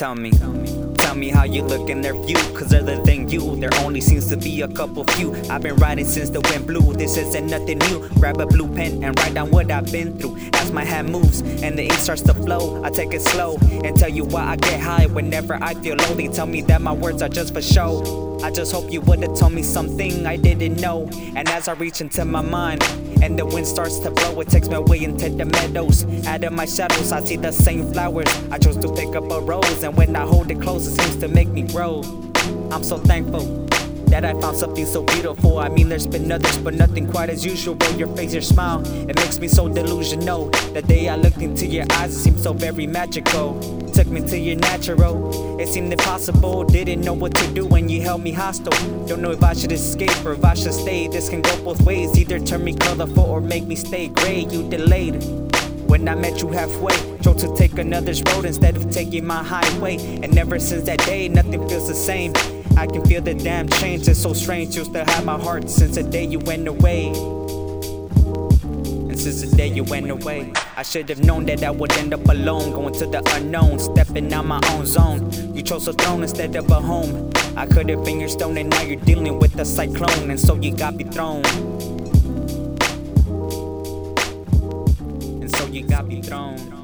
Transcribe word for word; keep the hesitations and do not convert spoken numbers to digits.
Tell me, tell me how you look in their view, cause other than you, there only seems to be a couple few. I've been riding since the wind blew, this isn't nothing new. Grab a blue pen and write down what I've been through. As my hand moves and the ink starts to flow, I take it slow and tell you why I get high whenever I feel low. They tell me that my words are just for show. I just hope you would've told me something I didn't know. And as I reach into my mind and the wind starts to blow, it takes me away into the meadows. Out of my shadows, I see the same flowers. I chose to pick up a rose, and when I hold it close, it seems to make me grow. I'm so thankful that I found something so beautiful. I mean, there's been others, but nothing quite as usual. Your face, your smile, it makes me so delusional. The day I looked into your eyes, it seemed so very magical. Took me to your natural, it seemed impossible. Didn't know what to do when you held me hostile. Don't know if I should escape or if I should stay. This can go both ways, either turn me colorful or make me stay gray. You delayed when I met you halfway, chose to take another's road instead of taking my highway. And ever since that day, nothing feels the same. I can feel the damn change, it's so strange. You still have my heart since the day you went away. And since the day you went away, I should have known that I would end up alone, going to the unknown, stepping out my own zone. You chose a throne instead of a home. I could have been your stone, and now you're dealing with a cyclone, and so you got me thrown. And so you got me thrown.